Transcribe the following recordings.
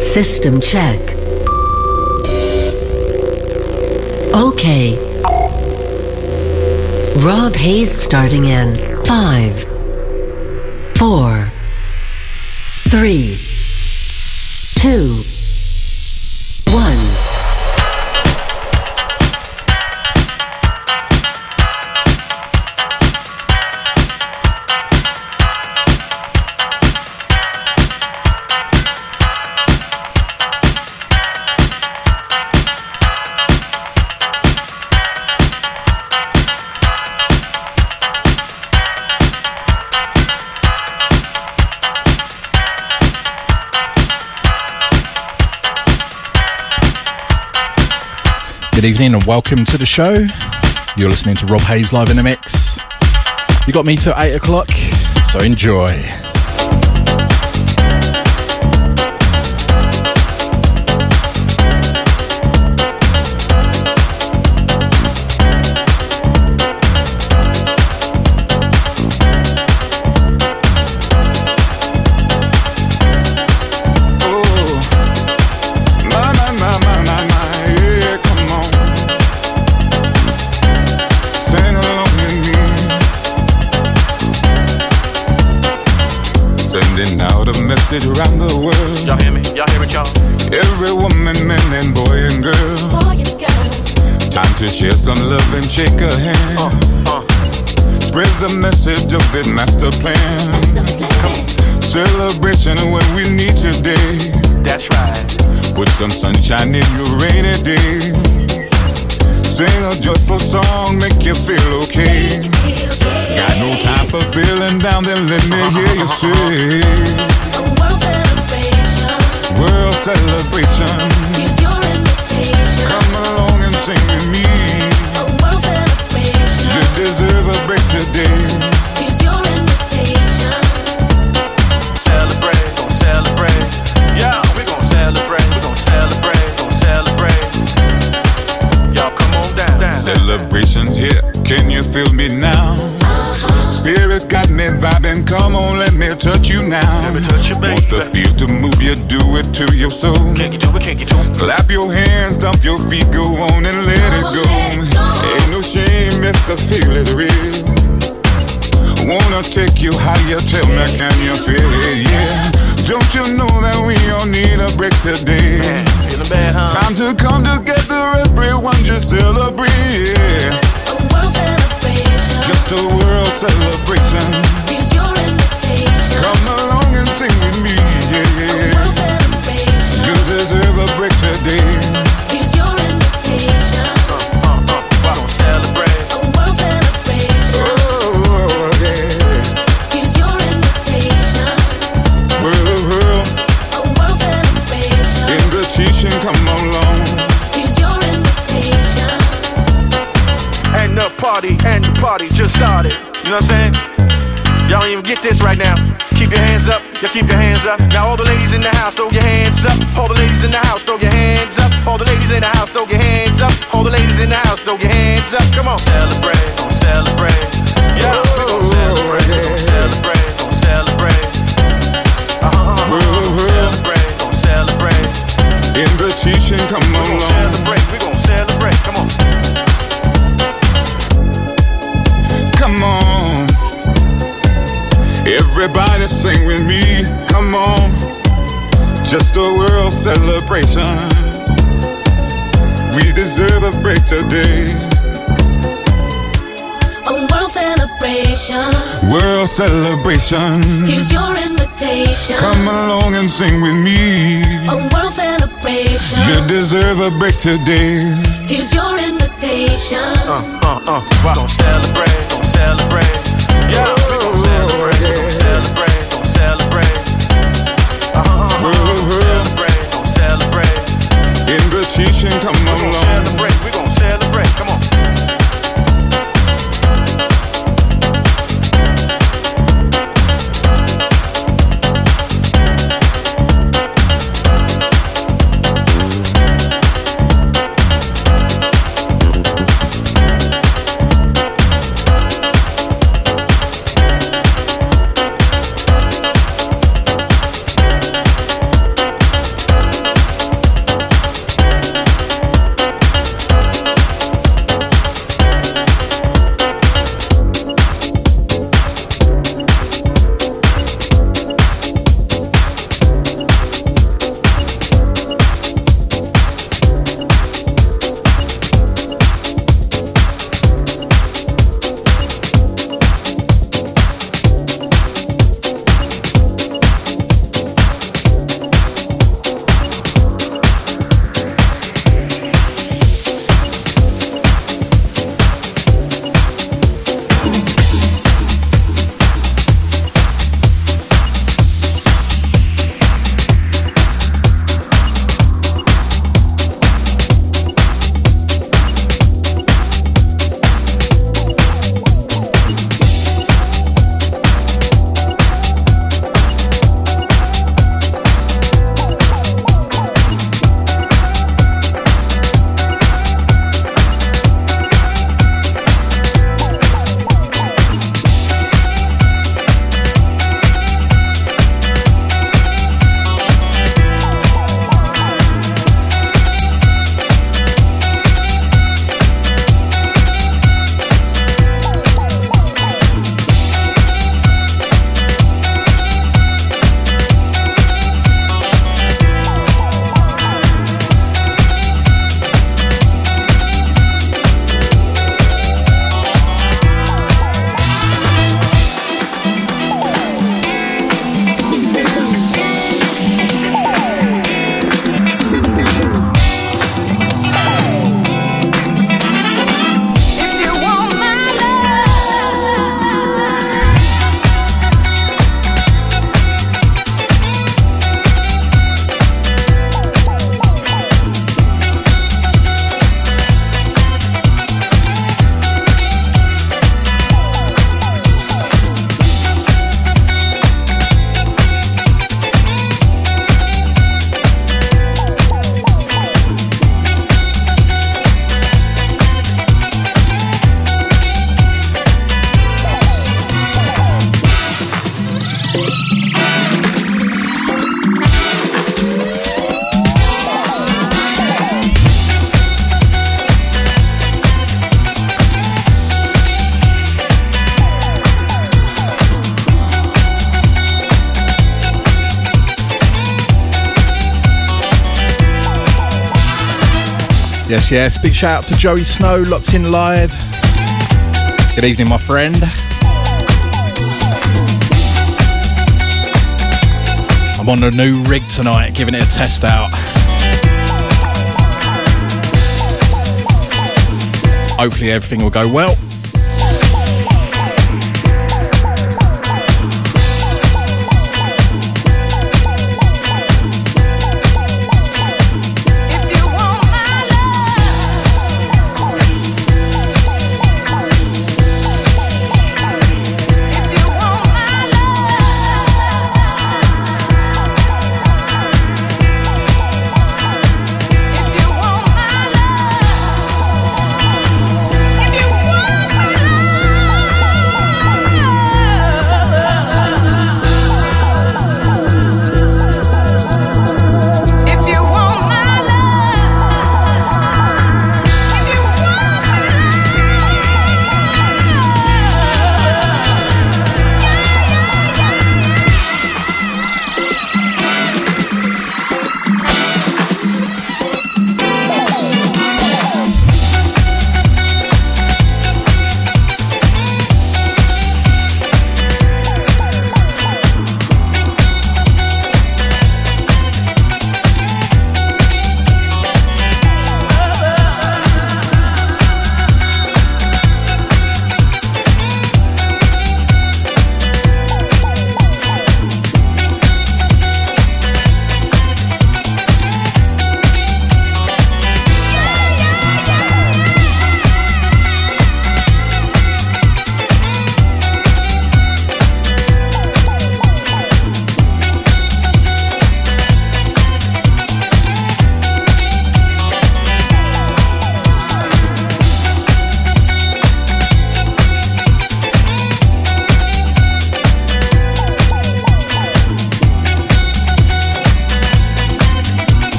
System check. Okay. Rob Hayes starting in 5, 4, 3, 2, 1. Good evening and welcome to the show. You're listening to Rob Hayes live in the mix. You got me till 8 o'clock, so enjoy. Around the world, y'all hear me, y'all. Every woman, man, and boy and girl. Time to share some love and shake a hand. Spread the message of the master plan. Celebration of what we need today. That's right. Put some sunshine in your rainy day. Sing a joyful song, make you feel okay. Got no time for feeling down, then let me hear you say. World celebration. Here's your invitation. Come along and sing with me. A world celebration. You deserve a break today. Here's your invitation. Celebrate, gon' celebrate. Yeah, we gon' celebrate, we gon' celebrate, gon' celebrate. Y'all come on down. Celebration's here. Can you feel me now? Spirit's got me vibing, come on, let me touch you now. Let me touch you, baby. Want the feel to move you, do it to your soul. Can you do it, can you do it? Clap your hands, stomp your feet, go on and let it go. Ain't no shame if the feel is real. Wanna take you higher, tell me can you feel it, yeah. Don't you know that we all need a break today? Man, feeling bad, huh? Time to come together, everyone just celebrate, yeah. Just a world celebration. Here's your invitation. Come along and sing with me, yeah. A world celebration. You deserve a break today. Here's your invitation. We're gonna celebrate. A world celebration. Oh, yeah. Here's your invitation. World. A world celebration. Invitation, come along. Here's your invitation. And the party, and the party just started. You know what I'm saying? Y'all don't even get this right now. Keep your hands up, y'all keep your hands up. Now all the ladies in the house, throw your hands up. All the ladies in the house, throw your hands up. All the ladies in the house, throw your hands up. All the ladies in the house, throw your hands up. Come on, celebrate, don't celebrate. Yeah, we gon' celebrate, don't celebrate, don't celebrate. Don't celebrate, don't celebrate. Invitation, come along. We gon' celebrate, we gon' celebrate. Come on. Come on, everybody sing with me, come on, just a world celebration, we deserve a break today, a world celebration, world celebration, here's your invitation, come along and sing with me, a world celebration, you deserve a break today, here's your invitation, wow. Don't celebrate. Celebrate, yeah, we gon' celebrate, gon' celebrate, gon' celebrate. Celebrate, gon' celebrate. Invitation, come on, we gon' celebrate, we gon' celebrate, come on. Yes, yes. Big shout out to Joey Snow, Locked In Live. Good evening, my friend. I'm on a new rig tonight, giving it a test out. Hopefully everything will go well.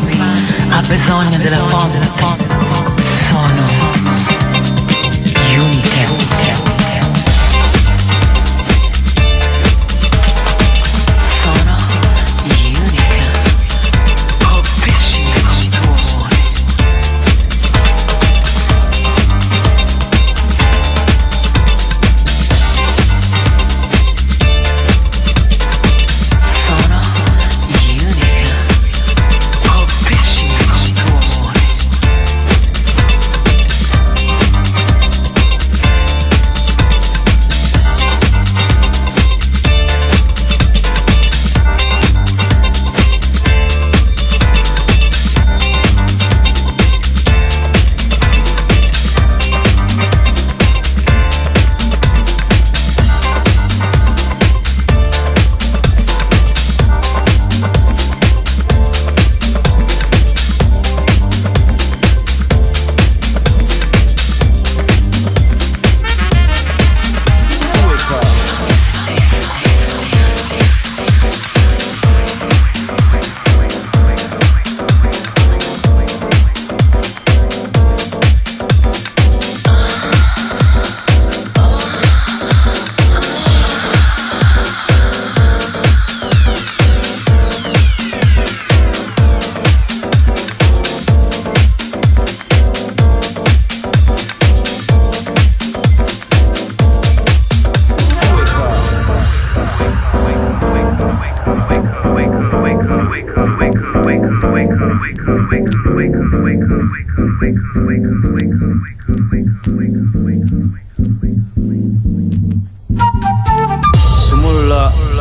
cui ha bisogno della fonte sono Unity.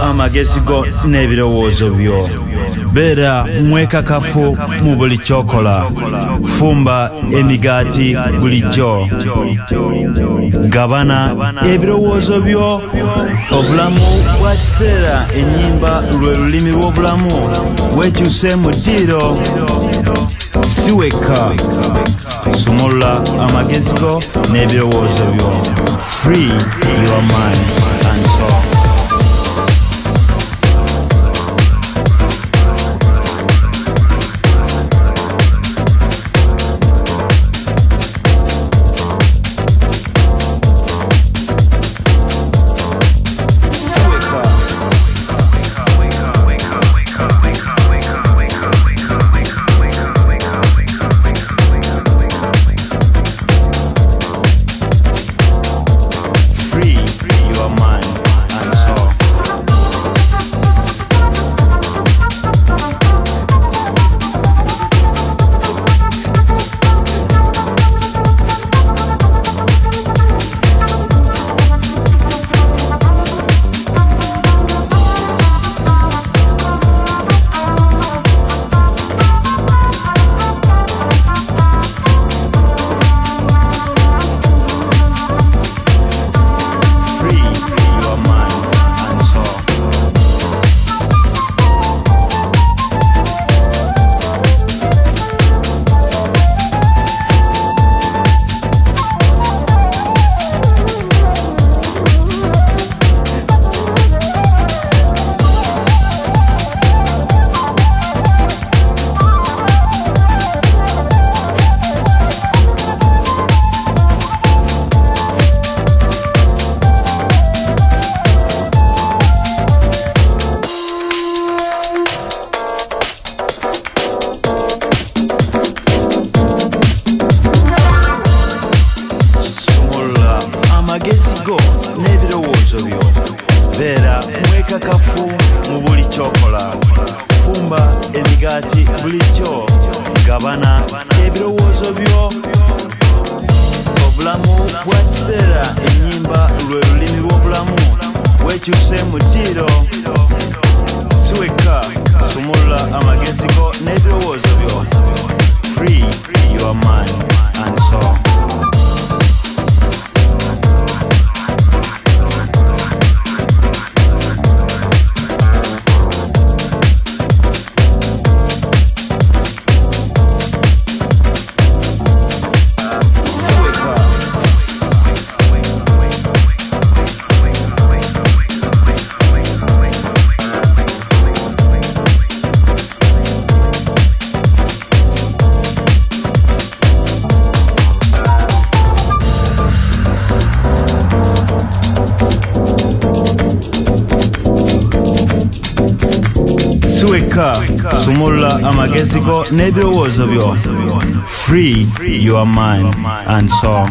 Amagezigo n'ebirowoozo byo beera mwekakafu mu buli kyokola, fumba emigaati bulijjo, gabana ebirowoozo byo. Obulamu bwa kiseera, ennyimba lwe lulimi lw'obulamu, weekyuse mu ddiiro, si wekka. Sumula amagezigo n'ebirowoozo byo. Free your mind and soul. weka sumula amageziko n'ebirowoozo byo. Free your mind and soul.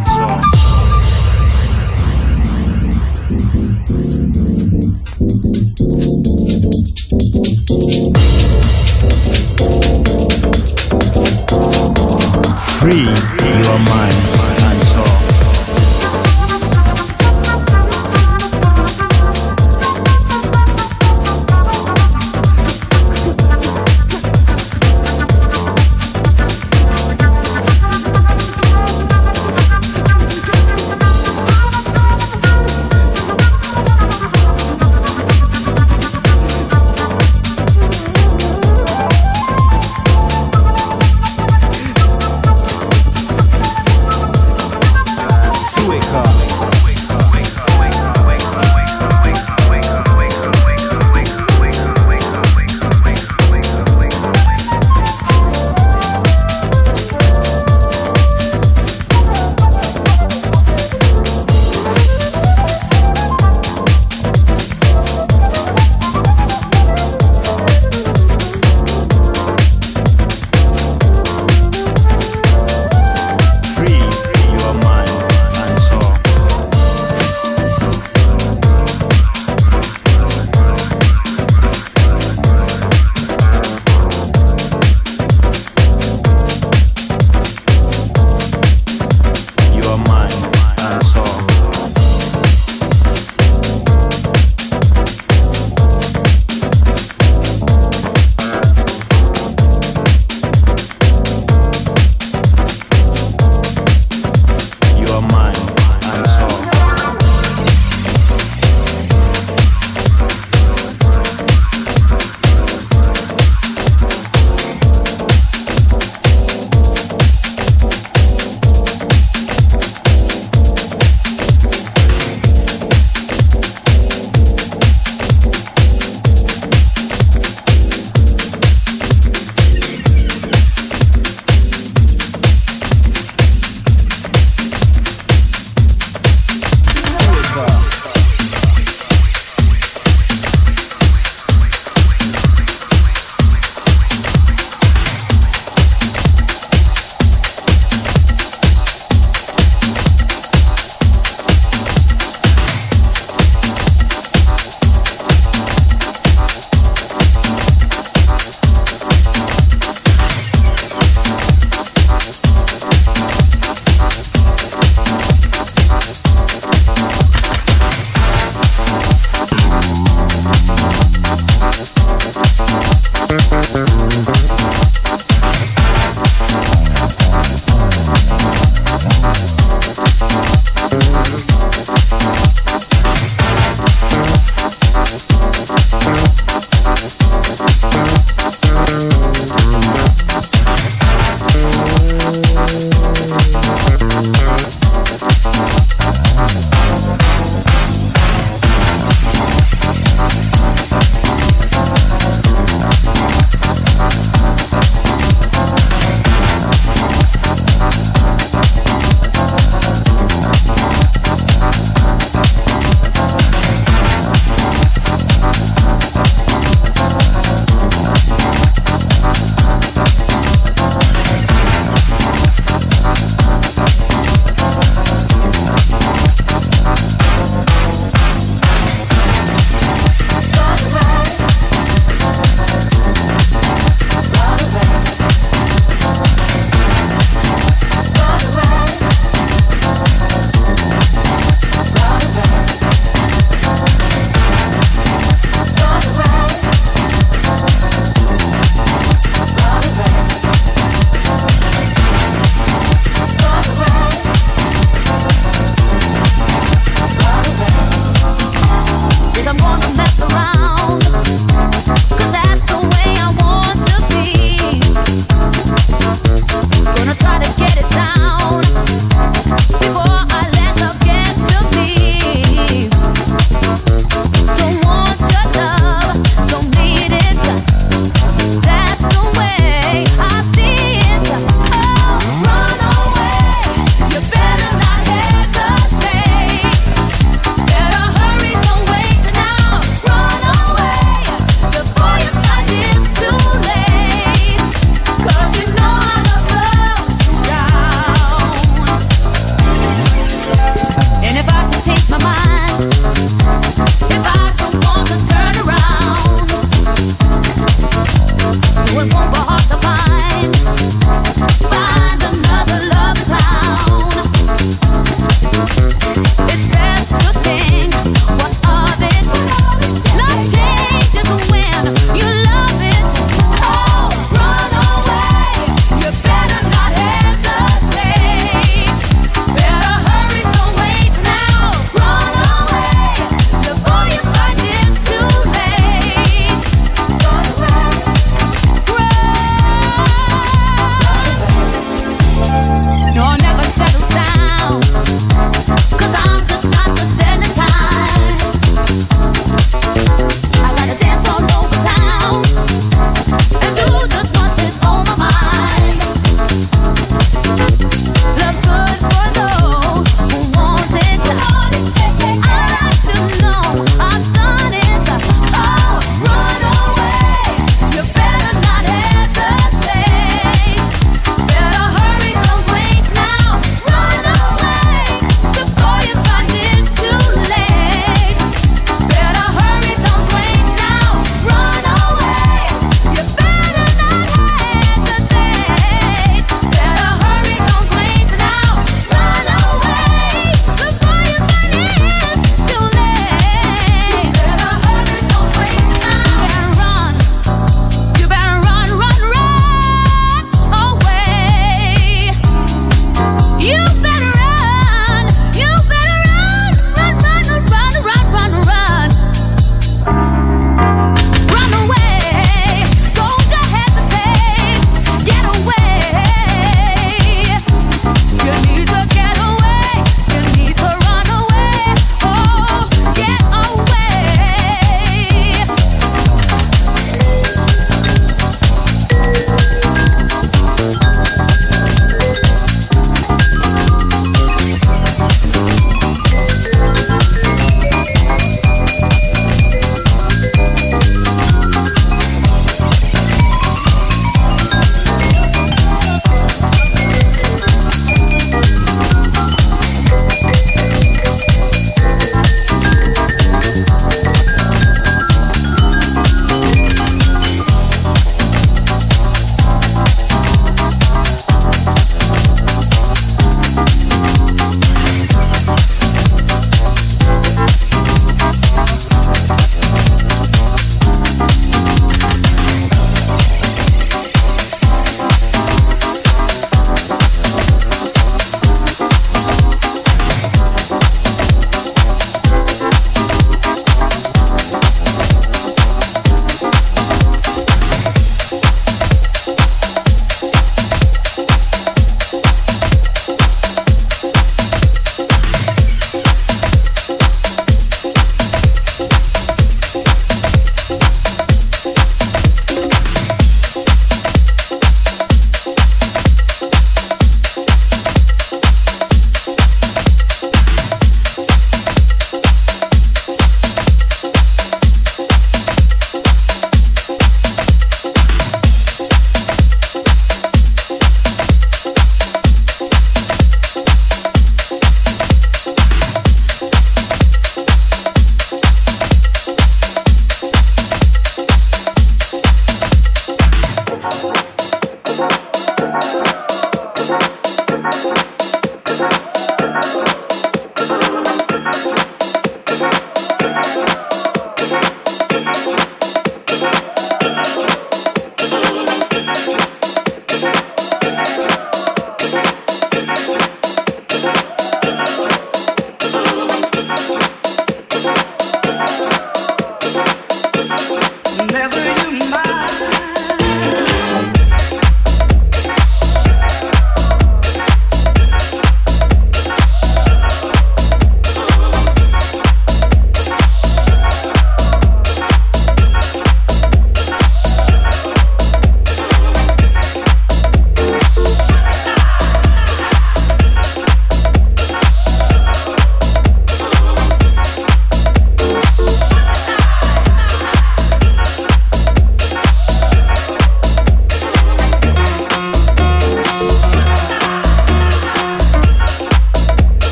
Free your mind.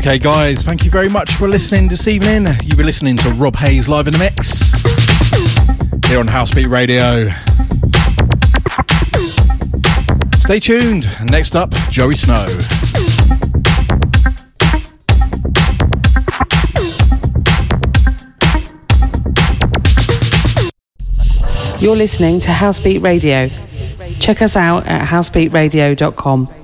Okay guys, thank you very much for listening this evening. You've been listening to Rob Hayes live in the mix here on House Beat Radio. Stay tuned. Next up, Joey Snow. You're listening to House Beat Radio. Check us out at housebeatradio.com.